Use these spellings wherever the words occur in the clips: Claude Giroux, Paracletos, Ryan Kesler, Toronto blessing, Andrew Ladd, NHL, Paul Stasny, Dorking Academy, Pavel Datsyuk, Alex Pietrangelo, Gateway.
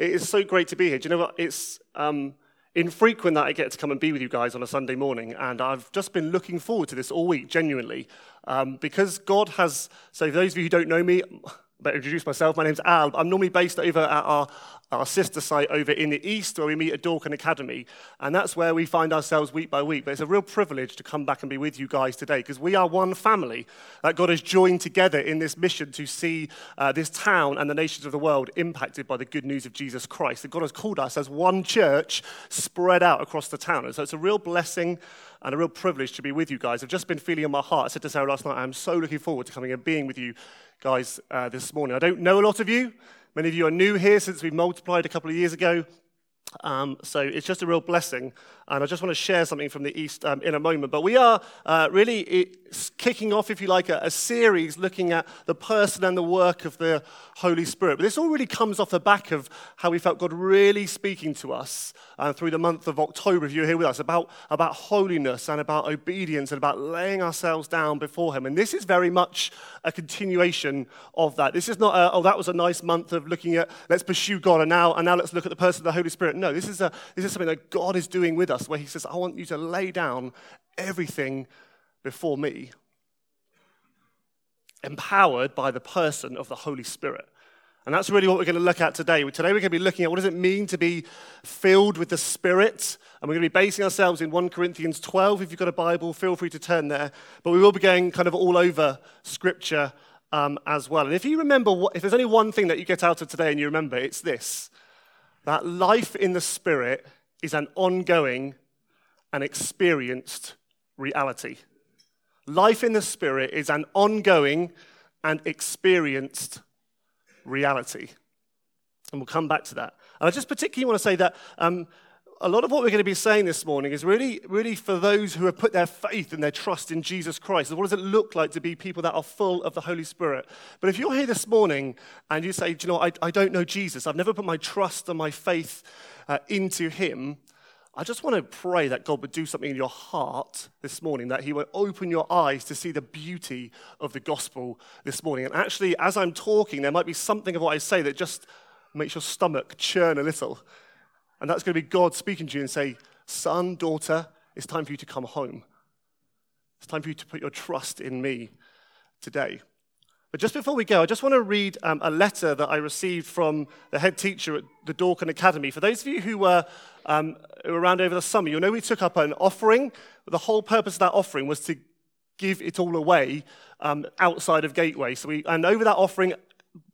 It is so great to be here. Do you know what? It's infrequent that I get to come and be with you guys on a Sunday morning, and I've just been looking forward to this all week, genuinely, because God has... So for those of you who don't know me, I better introduce myself. My name's Al. I'm normally based over at our sister site over in the east, where we meet at Dorking Academy, and that's where we find ourselves week by week. But it's a real privilege to come back and be with you guys today, because we are one family that God has joined together in this mission to see this town and the nations of the world impacted by the good news of Jesus Christ. And God has called us as one church spread out across the town. And so it's a real blessing and a real privilege to be with you guys. I've just been feeling in my heart, I said to Sarah last night, I'm so looking forward to coming and being with you guys this morning. I don't know a lot of you. Many of you are new here since we multiplied a couple of years ago, so it's just a real blessing, and I just want to share something from the East in a moment. But we are really kicking off, if you like, a series looking at the person and the work of the Holy Spirit. But this all really comes off the back of how we felt God really speaking to us through the month of October, if you're here with us, about holiness and about obedience and about laying ourselves down before Him. And this is very much a continuation of that. This is not, that was a nice month of looking at, let's pursue God, and now let's look at the person of the Holy Spirit. No, this is something that God is doing with us, where He says, I want you to lay down everything before me, empowered by the person of the Holy Spirit. And that's really what we're going to look at today. Today we're going to be looking at what does it mean to be filled with the Spirit. And we're going to be basing ourselves in 1 Corinthians 12. If you've got a Bible, feel free to turn there. But we will be going kind of all over Scripture as well. And if you remember, if there's only one thing that you get out of today and you remember, it's this: that life in the Spirit is an ongoing and experienced reality. Life in the Spirit is an ongoing and experienced reality. And we'll come back to that. And I just particularly want to say that a lot of what we're going to be saying this morning is really, really for those who have put their faith and their trust in Jesus Christ. What does it look like to be people that are full of the Holy Spirit? But if you're here this morning and you say, do you know, I don't know Jesus, I've never put my trust and my faith into Him, I just want to pray that God would do something in your heart this morning, that He would open your eyes to see the beauty of the gospel this morning. And actually, as I'm talking, there might be something of what I say that just makes your stomach churn a little. And that's going to be God speaking to you and say, son, daughter, it's time for you to come home. It's time for you to put your trust in me today. But just before we go, I just want to read a letter that I received from the head teacher at the Dorking Academy. For those of you who were around over the summer, you'll know we took up an offering. The whole purpose of that offering was to give it all away outside of Gateway. And over that offering,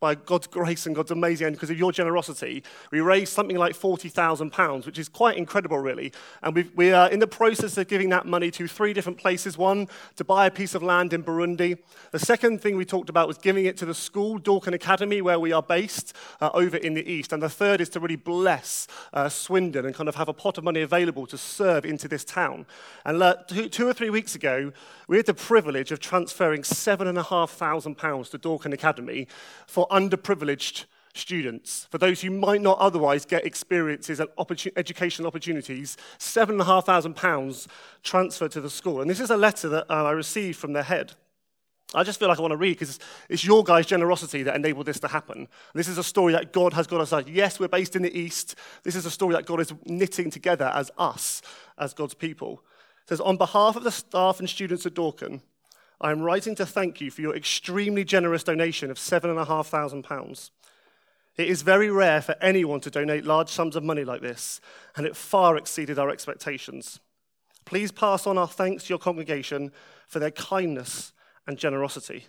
by God's grace and God's amazing, and because of your generosity, we raised something like £40,000, which is quite incredible, really. And we are in the process of giving that money to three different places. One, to buy a piece of land in Burundi. The second thing we talked about was giving it to the school, Dorking Academy, where we are based over in the east. And the third is to really bless Swindon and kind of have a pot of money available to serve into this town. And two or three weeks ago, we had the privilege of transferring £7,500 to Dorking Academy for underprivileged students, for those who might not otherwise get experiences and educational opportunities. £7,500 transferred to the school. And this is a letter that I received from the head. I just feel like I want to read, because it's your guys' generosity that enabled this to happen. This is a story that God has got us like, yes, we're based in the East. This is a story that God is knitting together as us, as God's people. It says, on behalf of the staff and students at Dorking, I am writing to thank you for your extremely generous donation of £7,500. It is very rare for anyone to donate large sums of money like this, and it far exceeded our expectations. Please pass on our thanks to your congregation for their kindness and generosity.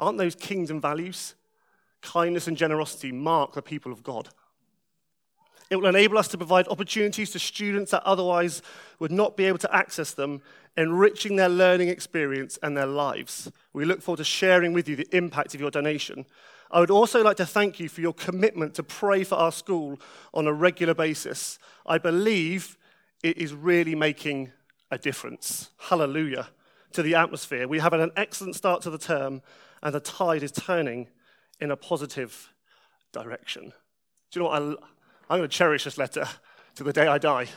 Aren't those kingdom values? Kindness and generosity mark the people of God. It will enable us to provide opportunities to students that otherwise would not be able to access them, enriching their learning experience and their lives. We look forward to sharing with you the impact of your donation. I would also like to thank you for your commitment to pray for our school on a regular basis. I believe it is really making a difference. Hallelujah to the atmosphere. We have had an excellent start to the term, and the tide is turning in a positive direction. Do you know what? I'm going to cherish this letter to the day I die,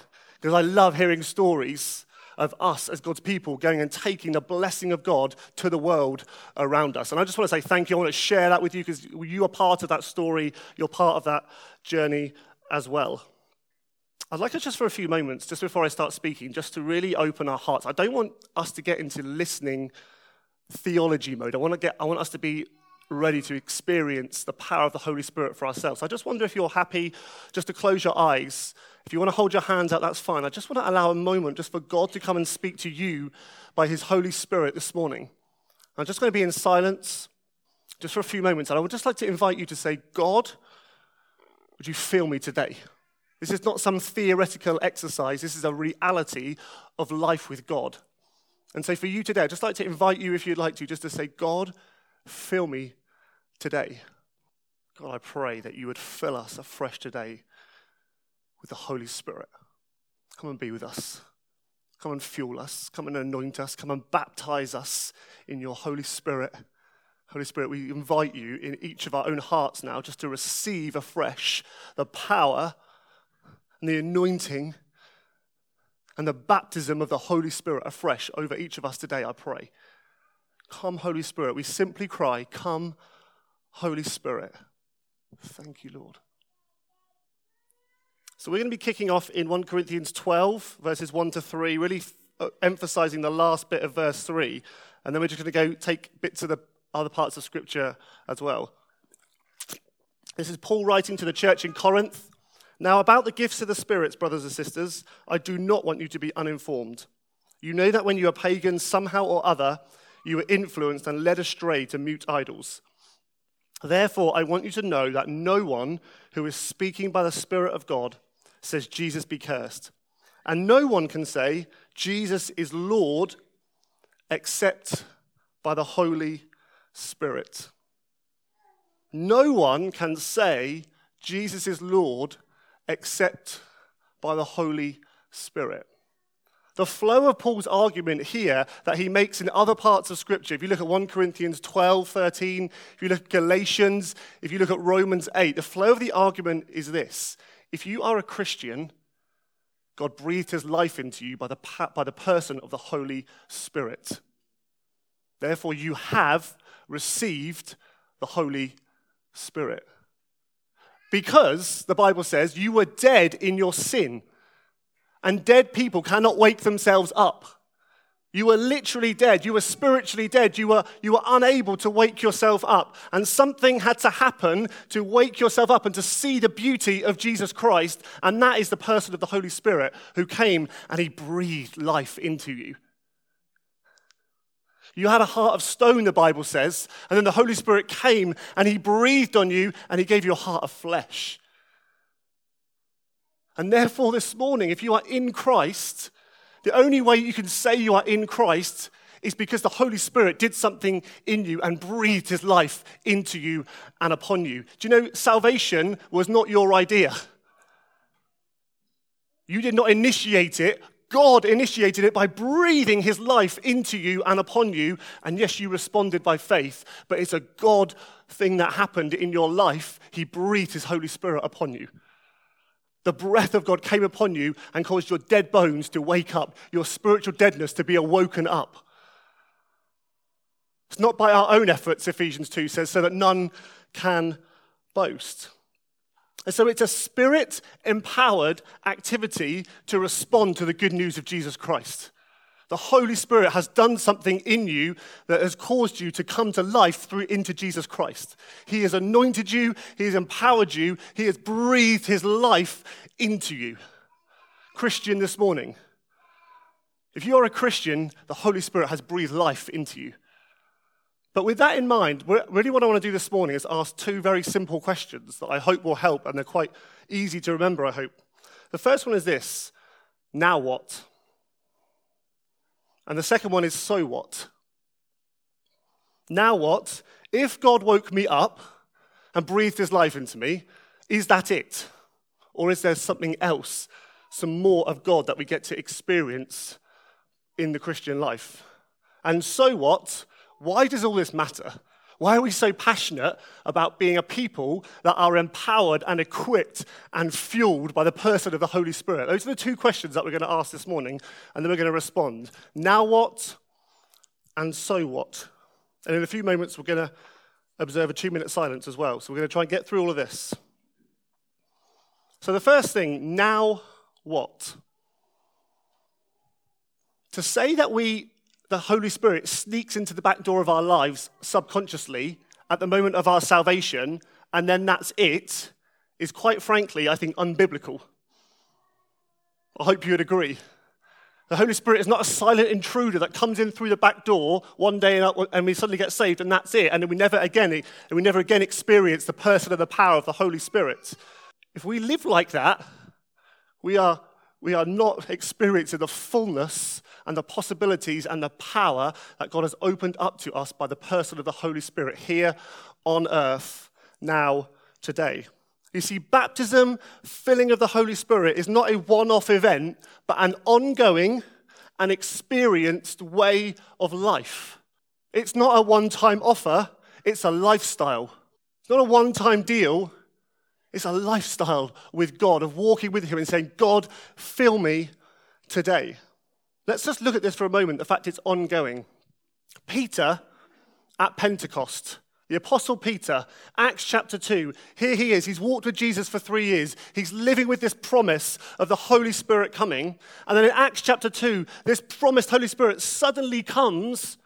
because I love hearing stories of us as God's people going and taking the blessing of God to the world around us. And I just want to say thank you. I want to share that with you because you are part of that story. You're part of that journey as well. I'd like us just for a few moments, just before I start speaking, just to really open our hearts. I don't want us to get into listening theology mode. I want us to be ready to experience the power of the Holy Spirit for ourselves. I just wonder if you're happy just to close your eyes. If you want to hold your hands out, that's fine. I just want to allow a moment just for God to come and speak to you by his Holy Spirit this morning. I'm just going to be in silence just for a few moments. And I would just like to invite you to say, God, would you fill me today? This is not some theoretical exercise. This is a reality of life with God. And so for you today, I'd just like to invite you, if you'd like to, just to say, God, fill me today. God, I pray that you would fill us afresh today with the Holy Spirit. Come and be with us. Come and fuel us. Come and anoint us. Come and baptize us in your Holy Spirit. Holy Spirit, we invite you in each of our own hearts now just to receive afresh the power and the anointing and the baptism of the Holy Spirit afresh over each of us today, I pray. Come, Holy Spirit. We simply cry, come, Holy Spirit. Thank you, Lord. So we're going to be kicking off in 1 Corinthians 12, verses 1-3, really emphasizing the last bit of verse 3. And then we're just going to go take bits of the other parts of Scripture as well. This is Paul writing to the church in Corinth. Now, about the gifts of the spirits, brothers and sisters, I do not want you to be uninformed. You know that when you are pagans somehow or other, you were influenced and led astray to mute idols. Therefore, I want you to know that no one who is speaking by the Spirit of God says, Jesus be cursed. And no one can say, Jesus is Lord, except by the Holy Spirit. No one can say, Jesus is Lord, except by the Holy Spirit. The flow of Paul's argument here that he makes in other parts of Scripture, if you look at 1 Corinthians 12, 13, if you look at Galatians, if you look at Romans 8, the flow of the argument is this. If you are a Christian, God breathed his life into you by the person of the Holy Spirit. Therefore, you have received the Holy Spirit. Because, the Bible says, you were dead in your sin. And dead people cannot wake themselves up. You were literally dead. You were spiritually dead. You were unable to wake yourself up. And something had to happen to wake yourself up and to see the beauty of Jesus Christ. And that is the person of the Holy Spirit who came and he breathed life into you. You had a heart of stone, the Bible says. And then the Holy Spirit came and he breathed on you and he gave you a heart of flesh. And therefore, this morning, if you are in Christ, the only way you can say you are in Christ is because the Holy Spirit did something in you and breathed his life into you and upon you. Do you know, salvation was not your idea. You did not initiate it. God initiated it by breathing his life into you and upon you. And yes, you responded by faith, but it's a God thing that happened in your life. He breathed his Holy Spirit upon you. The breath of God came upon you and caused your dead bones to wake up, your spiritual deadness to be awoken up. It's not by our own efforts, Ephesians 2 says, so that none can boast. And so it's a Spirit-empowered activity to respond to the good news of Jesus Christ. The Holy Spirit has done something in you that has caused you to come to life through into Jesus Christ. He has anointed you. He has empowered you. He has breathed his life into you. Christian this morning, if you are a Christian, the Holy Spirit has breathed life into you. But with that in mind, really what I want to do this morning is ask two very simple questions that I hope will help, and they're quite easy to remember, I hope. The first one is this, now what? And the second one is, so what? Now what? If God woke me up and breathed his life into me, is that it? Or is there something else, some more of God that we get to experience in the Christian life? And so what? Why does all this matter? Why are we so passionate about being a people that are empowered and equipped and fueled by the person of the Holy Spirit? Those are the two questions that we're going to ask this morning, and then we're going to respond. Now what? And so what? And in a few moments, we're going to observe a 2-minute silence as well. So we're going to try and get through all of this. So the first thing, now what? To say that the Holy Spirit sneaks into the back door of our lives subconsciously at the moment of our salvation, and then that's it, is quite frankly, I think, unbiblical. I hope you would agree. The Holy Spirit is not a silent intruder that comes in through the back door one day and we suddenly get saved and that's it, and then we never again experience the person and the power of the Holy Spirit. If we live like that, we are not experiencing the fullness and the possibilities and the power that God has opened up to us by the person of the Holy Spirit here on earth, now, today. You see, baptism, filling of the Holy Spirit, is not a one-off event, but an ongoing and experienced way of life. It's not a one-time offer, it's a lifestyle. It's not a one-time deal. It's a lifestyle with God, of walking with him and saying, God, fill me today. Let's just look at this for a moment. The fact it's ongoing. Peter at Pentecost, the Apostle Peter, Acts chapter 2. Here he is. He's walked with Jesus for 3 years. He's living with this promise of the Holy Spirit coming. And then in Acts chapter 2, this promised Holy Spirit suddenly comes.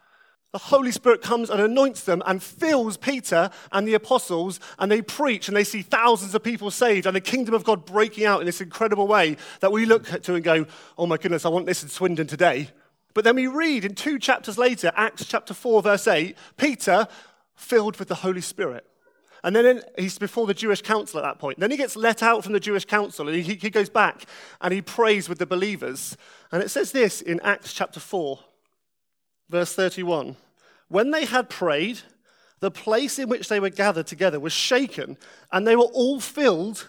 The Holy Spirit comes and anoints them and fills Peter and the apostles, and they preach and they see thousands of people saved and the kingdom of God breaking out in this incredible way that we look to and go, oh my goodness, I want this in Swindon today. But then we read in 2 chapters later, Acts chapter 4, verse 8, Peter filled with the Holy Spirit. And then he's before the Jewish council at that point. Then he gets let out from the Jewish council and he goes back and he prays with the believers. And it says this in Acts chapter 4, verse 31. When they had prayed, the place in which they were gathered together was shaken, and they were all filled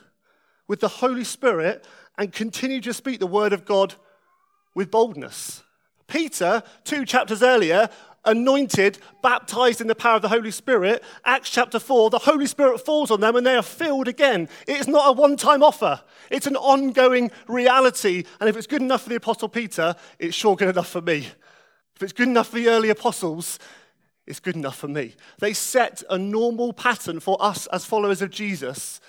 with the Holy Spirit and continued to speak the word of God with boldness. Peter, 2 chapters earlier, anointed, baptized in the power of the Holy Spirit. Acts chapter 4, the Holy Spirit falls on them and they are filled again. It is not a one-time offer. It's an ongoing reality. And if it's good enough for the Apostle Peter, it's sure good enough for me. If it's good enough for the early apostles, it's good enough for me. They set a normal pattern for us as followers of Jesus,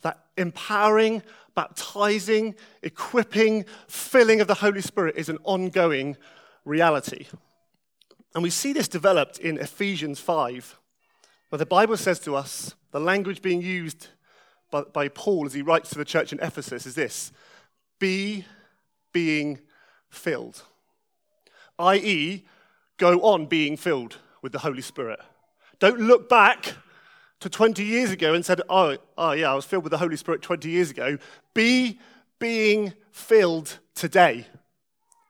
that empowering, baptizing, equipping, filling of the Holy Spirit is an ongoing reality. And we see this developed in Ephesians 5, where the Bible says to us, the language being used by Paul as he writes to the church in Ephesus is this, being filled, i.e., go on being filled with the Holy Spirit. Don't look back to 20 years ago and said, oh yeah, I was filled with the Holy Spirit 20 years ago. Be being filled today.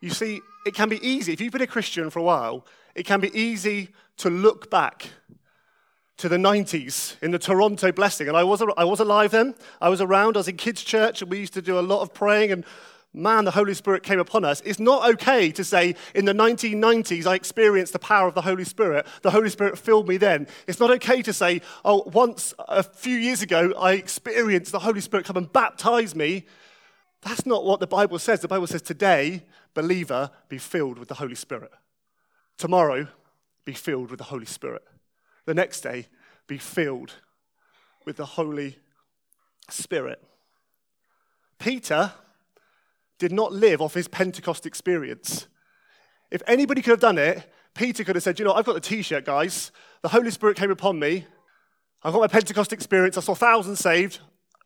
You see, it can be easy. If you've been a Christian for a while, it can be easy to look back to the 90s in the Toronto blessing. And I was alive then. I was around. I was in kids' church, and we used to do a lot of praying, and man, the Holy Spirit came upon us. It's not okay to say, in the 1990s, I experienced the power of the Holy Spirit. The Holy Spirit filled me then. It's not okay to say, oh, once a few years ago, I experienced the Holy Spirit come and baptize me. That's not what the Bible says. The Bible says, today, believer, be filled with the Holy Spirit. Tomorrow, be filled with the Holy Spirit. The next day, be filled with the Holy Spirit. Peter did not live off his Pentecost experience. If anybody could have done it, Peter could have said, you know, I've got the t-shirt, guys. The Holy Spirit came upon me. I've got my Pentecost experience. I saw thousands saved.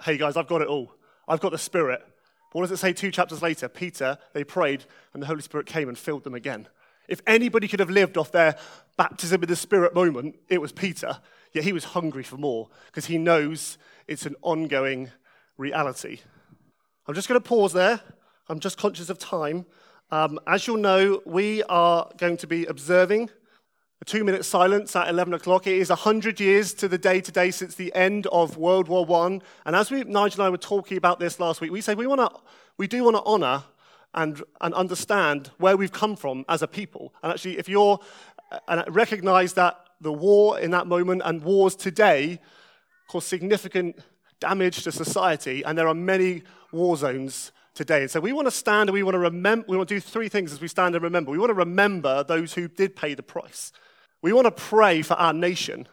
Hey, guys, I've got it all. I've got the Spirit. But what does it say 2 chapters later? Peter, they prayed, and the Holy Spirit came and filled them again. If anybody could have lived off their baptism in the Spirit moment, it was Peter. Yet he was hungry for more because he knows it's an ongoing reality. I'm just going to pause there. I'm just conscious of time. As you'll know, we are going to be observing a 2-minute silence at 11 o'clock. It is 100 years to the day today since the end of World War I. And as Nigel and I were talking about this last week, we say we do want to honour and understand where we've come from as a people. And actually, if you recognise that the war in that moment and wars today cause significant damage to society, and there are many war zones today. And so we want to stand and we want to remember. We want to do three things as we stand and remember. We want to remember those who did pay the price. We want to pray for our nation,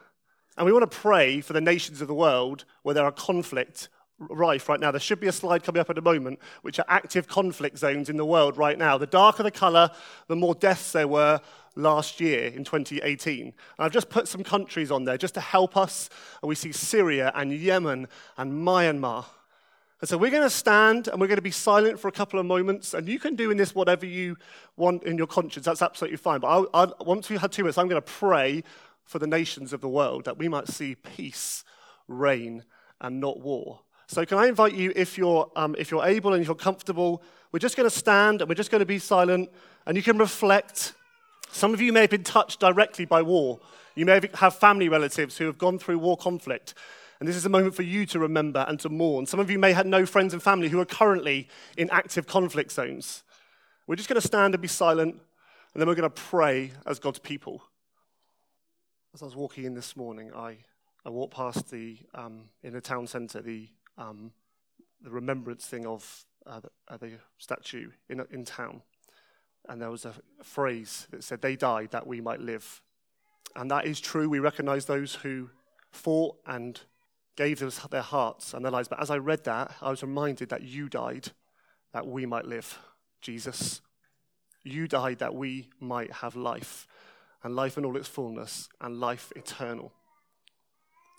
and we want to pray for the nations of the world where there are conflict rife right now. There should be a slide coming up at a moment, which are active conflict zones in the world right now. The darker the colour, the more deaths there were last year in 2018. And I've just put some countries on there just to help us. And we see Syria and Yemen and Myanmar. And so we're going to stand and we're going to be silent for a couple of moments. And you can do in this whatever you want in your conscience. That's absolutely fine. But once we have 2 minutes, I'm going to pray for the nations of the world that we might see peace reign and not war. So can I invite you, if you're able and if you're comfortable, we're just going to stand and we're just going to be silent, and you can reflect. Some of you may have been touched directly by war. You may have family relatives who have gone through war conflict, and this is a moment for you to remember and to mourn. Some of you may have no friends and family who are currently in active conflict zones. We're just going to stand and be silent, and then we're going to pray as God's people. As I was walking in this morning, I walked past in the town centre, the remembrance thing of the statue in town. And there was a phrase that said, "They died that we might live." And that is true. We recognise those who fought and gave their hearts and their lives. But as I read that, I was reminded that you died that we might live, Jesus. You died that we might have life, and life in all its fullness, and life eternal.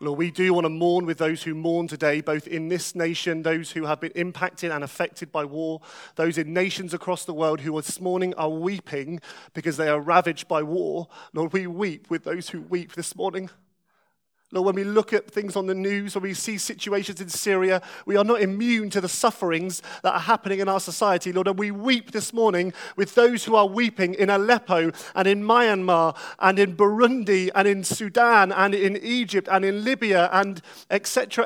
Lord, we do want to mourn with those who mourn today, both in this nation, those who have been impacted and affected by war, those in nations across the world who this morning are weeping because they are ravaged by war. Lord, we weep with those who weep this morning. Lord, when we look at things on the news, when we see situations in Syria, we are not immune to the sufferings that are happening in our society, Lord. And we weep this morning with those who are weeping in Aleppo and in Myanmar and in Burundi and in Sudan and in Egypt and in Libya and etc.,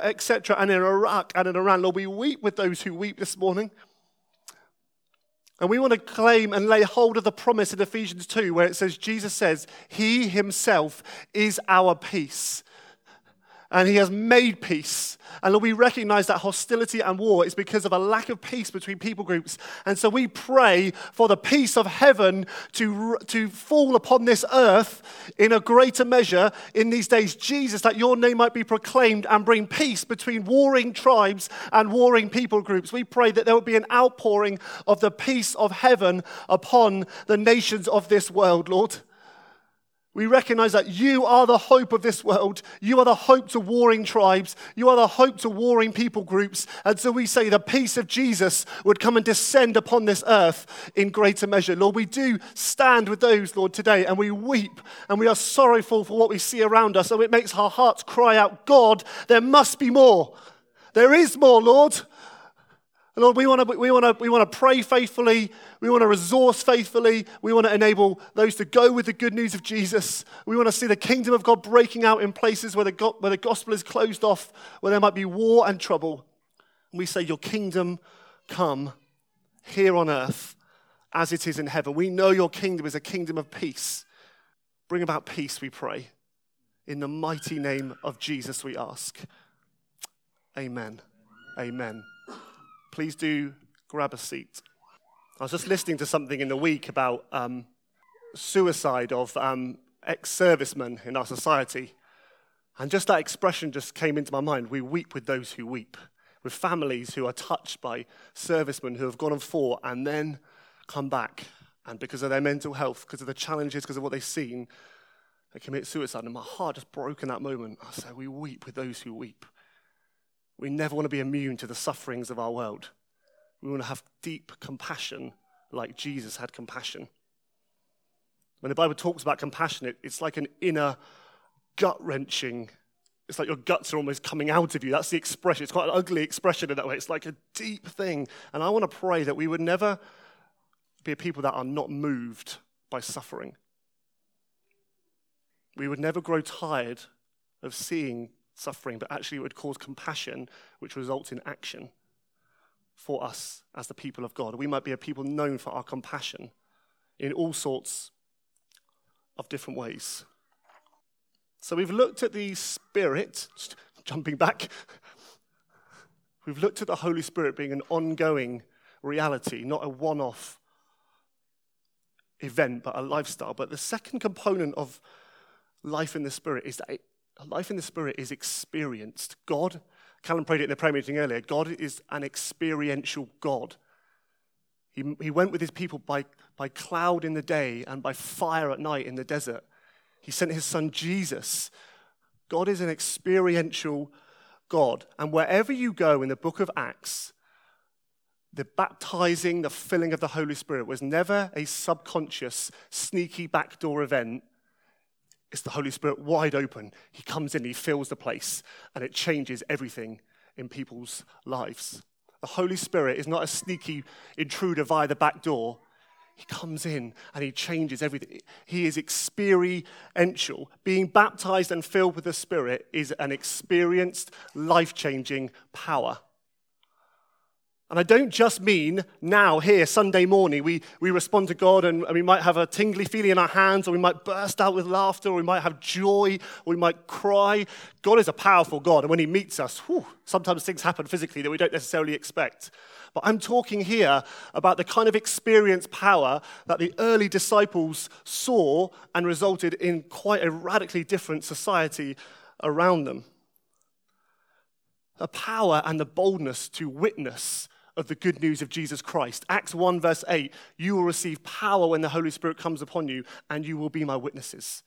and in Iraq and in Iran. Lord, we weep with those who weep this morning. And we want to claim and lay hold of the promise in Ephesians 2, where it says, Jesus says, "He himself is our peace." And he has made peace. And Lord, we recognize that hostility and war is because of a lack of peace between people groups. And so we pray for the peace of heaven to fall upon this earth in a greater measure in these days. Jesus, that your name might be proclaimed and bring peace between warring tribes and warring people groups. We pray that there will be an outpouring of the peace of heaven upon the nations of this world, Lord. We recognize that you are the hope of this world. You are the hope to warring tribes. You are the hope to warring people groups. And so we say the peace of Jesus would come and descend upon this earth in greater measure. Lord, we do stand with those, Lord, today, and we weep, and we are sorrowful for what we see around us. And it makes our hearts cry out, God, there must be more. There is more, Lord. Lord, we want to pray faithfully. We want to resource faithfully. We want to enable those to go with the good news of Jesus. We want to see the kingdom of God breaking out in places where the gospel is closed off, where there might be war and trouble. And we say, your kingdom come here on earth as it is in heaven. We know your kingdom is a kingdom of peace. Bring about peace, we pray. In the mighty name of Jesus, we ask. Amen. Amen. Please do grab a seat. I was just listening to something in the week about suicide of ex-servicemen in our society. And just that expression just came into my mind. We weep with those who weep, with families who are touched by servicemen who have gone and fought and then come back. And because of their mental health, because of the challenges, because of what they've seen, they commit suicide. And my heart just broke in that moment. I said, we weep with those who weep. We never want to be immune to the sufferings of our world. We want to have deep compassion like Jesus had compassion. When the Bible talks about compassion, it's like an inner gut-wrenching. It's like your guts are almost coming out of you. That's the expression. It's quite an ugly expression in that way. It's like a deep thing. And I want to pray that we would never be a people that are not moved by suffering. We would never grow tired of seeing suffering, but actually it would cause compassion, which results in action for us as the people of God. We might be a people known for our compassion in all sorts of different ways. So we've looked at the Spirit, jumping back. We've looked at the Holy Spirit being an ongoing reality, not a one-off event, but a lifestyle. But the second component of life in the Spirit is that life in the Spirit is experienced. God, Callum prayed it in the prayer meeting earlier, God is an experiential God. He went with his people by cloud in the day and by fire at night in the desert. He sent his son Jesus. God is an experiential God. And wherever you go in the book of Acts, the baptizing, the filling of the Holy Spirit was never a subconscious, sneaky backdoor event. It's the Holy Spirit wide open. He comes in, he fills the place, and it changes everything in people's lives. The Holy Spirit is not a sneaky intruder via the back door. He comes in and he changes everything. He is experiential. Being baptized and filled with the Spirit is an experienced, life-changing power. And I don't just mean now, here, Sunday morning, we respond to God and we might have a tingly feeling in our hands, or we might burst out with laughter, or we might have joy, or we might cry. God is a powerful God, and when he meets us, sometimes things happen physically that we don't necessarily expect. But I'm talking here about the kind of experience power that the early disciples saw and resulted in quite a radically different society around them. The power and the boldness to witness of the good news of Jesus Christ. Acts 1 verse 8, you will receive power when the Holy Spirit comes upon you, and you will be my witnesses.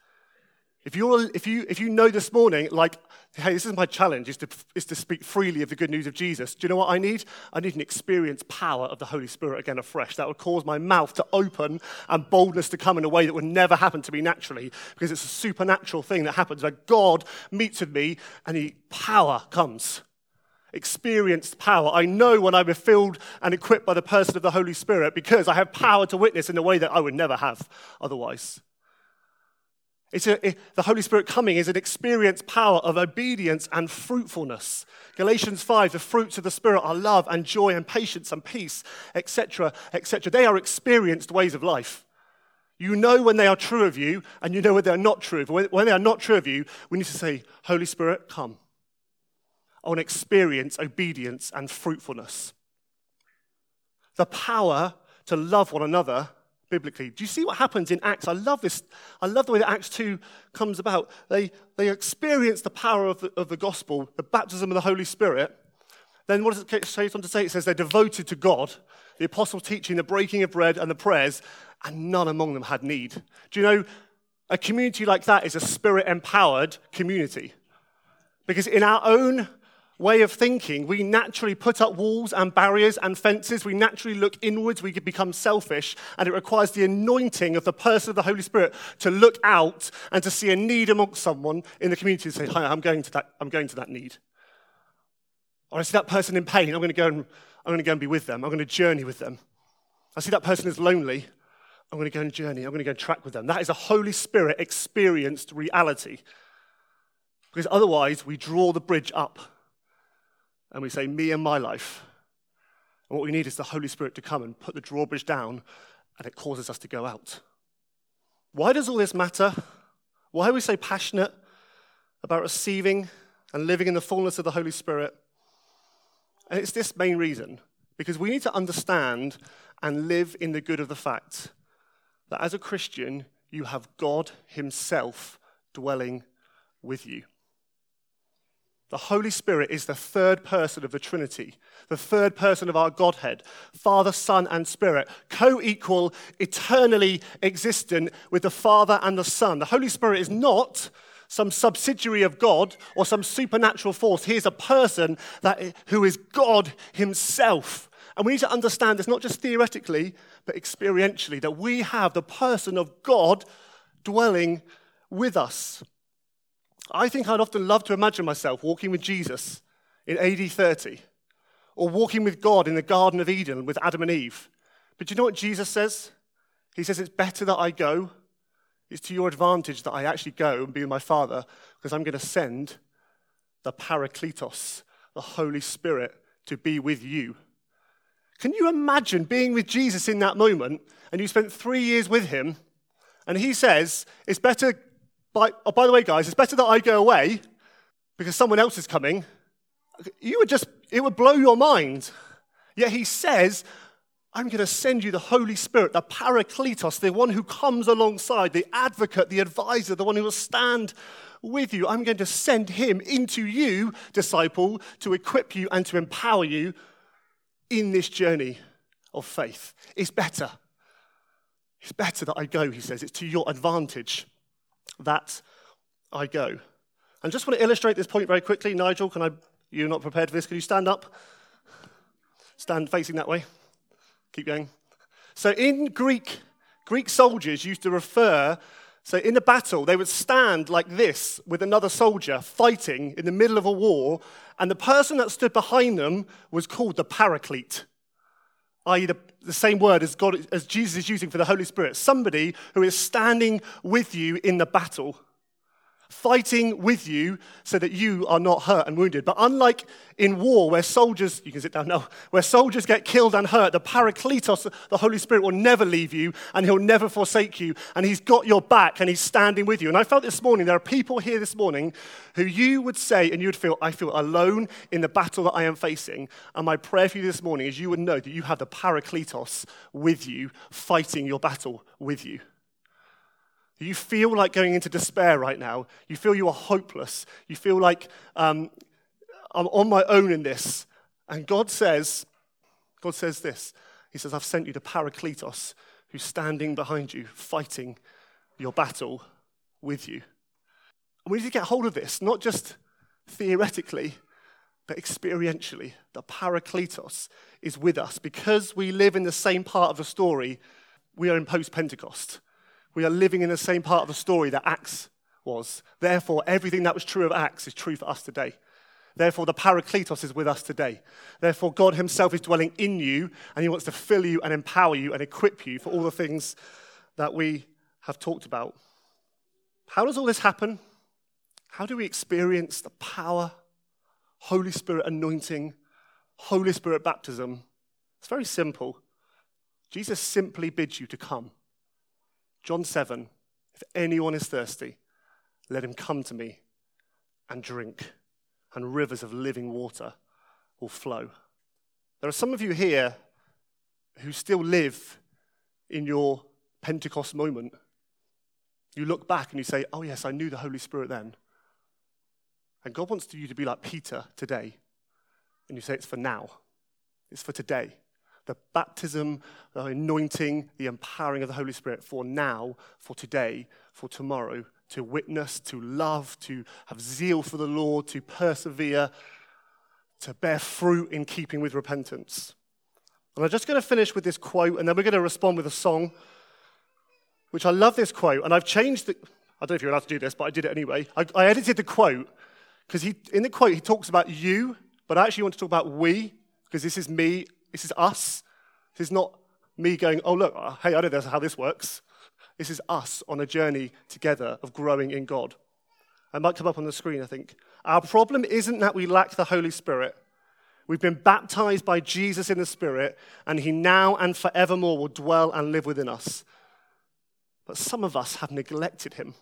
If you know this morning, like, hey, this is my challenge, is to speak freely of the good news of Jesus. Do you know what I need? I need an experienced power of the Holy Spirit again afresh. That would cause my mouth to open and boldness to come in a way that would never happen to me naturally, because it's a supernatural thing that happens. Like, God meets with me and the power comes. Experienced power. I know when I'm filled and equipped by the person of the Holy Spirit, because I have power to witness in a way that I would never have otherwise. The Holy Spirit coming is an experienced power of obedience and fruitfulness. Galatians 5, the fruits of the Spirit are love and joy and patience and peace, etc., etc. They are experienced ways of life. You know when they are true of you, and you know when they are not true of you. When they are not true of you, we need to say, Holy Spirit, come. On experience, obedience, and fruitfulness. The power to love one another biblically. Do you see what happens in Acts? I love this. I love the way that Acts 2 comes about. They experience the power of the gospel, the baptism of the Holy Spirit. Then what does it say on to say? It says they're devoted to God, the apostles' teaching, the breaking of bread, and the prayers, and none among them had need. Do you know, a community like that is a Spirit-empowered community. Because in our own way of thinking, we naturally put up walls and barriers and fences. We naturally look inwards. We become selfish, and it requires the anointing of the person of the Holy Spirit to look out and to see a need amongst someone in the community and say, "Hi, I'm going to that need." Or I see that person in pain. I'm going to go and be with them. I'm going to journey with them. I see that person is lonely. I'm going to go and journey. I'm going to go and track with them. That is a Holy Spirit experienced reality. Because otherwise, we draw the bridge up. And we say, me and my life. And what we need is the Holy Spirit to come and put the drawbridge down, and it causes us to go out. Why does all this matter? Why are we so passionate about receiving and living in the fullness of the Holy Spirit? And it's this main reason, because we need to understand and live in the good of the fact that as a Christian, you have God himself dwelling with you. The Holy Spirit is the third person of the Trinity, the third person of our Godhead, Father, Son, and Spirit, co-equal, eternally existent with the Father and the Son. The Holy Spirit is not some subsidiary of God or some supernatural force. He is a person who is God himself. And we need to understand this not just theoretically, but experientially, that we have the person of God dwelling with us. I think I'd often love to imagine myself walking with Jesus in AD 30, or walking with God in the Garden of Eden with Adam and Eve. But do you know what Jesus says? He says, it's better that I go. It's to your advantage that I actually go and be with my Father, because I'm going to send the Paracletos, the Holy Spirit, to be with you. Can you imagine being with Jesus in that moment, and you spent 3 years with him, and he says, it's better by the way, guys, it's better that I go away because someone else is coming. It would blow your mind. Yet he says, I'm going to send you the Holy Spirit, the Paracletos, the one who comes alongside, the advocate, the advisor, the one who will stand with you. I'm going to send him into you, disciple, to equip you and to empower you in this journey of faith. It's better. It's better that I go, he says. It's to your advantage that I go. And just want to illustrate this point very quickly. Nigel, you're not prepared for this. Can you stand up? Stand facing that way. Keep going. So in Greek soldiers used to refer, so in a battle, they would stand like this with another soldier fighting in the middle of a war, and the person that stood behind them was called the Paraclete, i.e. the same word as Jesus is using for the Holy Spirit, somebody who is standing with you in the battle, fighting with you so that you are not hurt and wounded. But unlike in war where soldiers, you can sit down now, where soldiers get killed and hurt, the Paracletos, the Holy Spirit, will never leave you and he'll never forsake you, and he's got your back and he's standing with you. And I felt this morning, there are people here this morning who you would say and you would feel, I feel alone in the battle that I am facing. And my prayer for you this morning is you would know that you have the Paracletos with you, fighting your battle with you. You feel like going into despair right now. You feel you are hopeless. You feel like I'm on my own in this. And God says this. He says, I've sent you the Paracletos, who's standing behind you, fighting your battle with you. And we need to get hold of this, not just theoretically, but experientially. The Paracletos is with us. Because we live in the same part of the story, we are in post-Pentecost. We are living in the same part of the story that Acts was. Therefore, everything that was true of Acts is true for us today. Therefore, the Paracletos is with us today. Therefore, God himself is dwelling in you, and he wants to fill you and empower you and equip you for all the things that we have talked about. How does all this happen? How do we experience the power, Holy Spirit anointing, Holy Spirit baptism? It's very simple. Jesus simply bids you to come. John 7, if anyone is thirsty, let him come to me and drink, and rivers of living water will flow. There are some of you here who still live in your Pentecost moment. You look back and you say, oh yes, I knew the Holy Spirit then. And God wants you to be like Peter today. And you say, it's for now. It's for today. The baptism, the anointing, the empowering of the Holy Spirit for now, for today, for tomorrow, to witness, to love, to have zeal for the Lord, to persevere, to bear fruit in keeping with repentance. And I'm just going to finish with this quote, and then we're going to respond with a song, which I love this quote. And I've changed the, I don't know if you're allowed to do this, but I did it anyway. I edited the quote, because in the quote he talks about you, but I actually want to talk about we, because this is me. This is us. This is not me going, oh, look, hey, I don't know how this works. This is us on a journey together of growing in God. It might come up on the screen, I think. Our problem isn't that we lack the Holy Spirit. We've been baptized by Jesus in the Spirit, and he now and forevermore will dwell and live within us. But some of us have neglected him.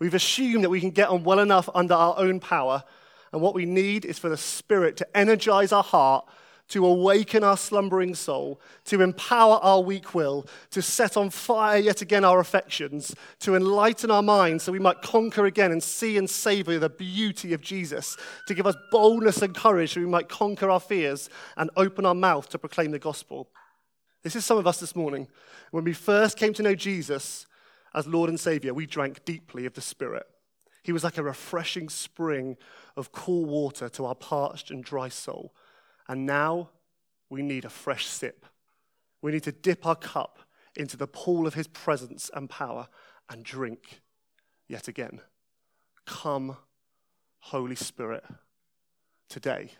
We've assumed that we can get on well enough under our own power, and what we need is for the Spirit to energize our heart, to awaken our slumbering soul, to empower our weak will, to set on fire yet again our affections, to enlighten our minds so we might conquer again and see and savor the beauty of Jesus, to give us boldness and courage so we might conquer our fears and open our mouth to proclaim the gospel. This is some of us this morning. When we first came to know Jesus as Lord and Savior, we drank deeply of the Spirit. He was like a refreshing spring of cool water to our parched and dry soul. And now we need a fresh sip. We need to dip our cup into the pool of his presence and power and drink yet again. Come, Holy Spirit, today.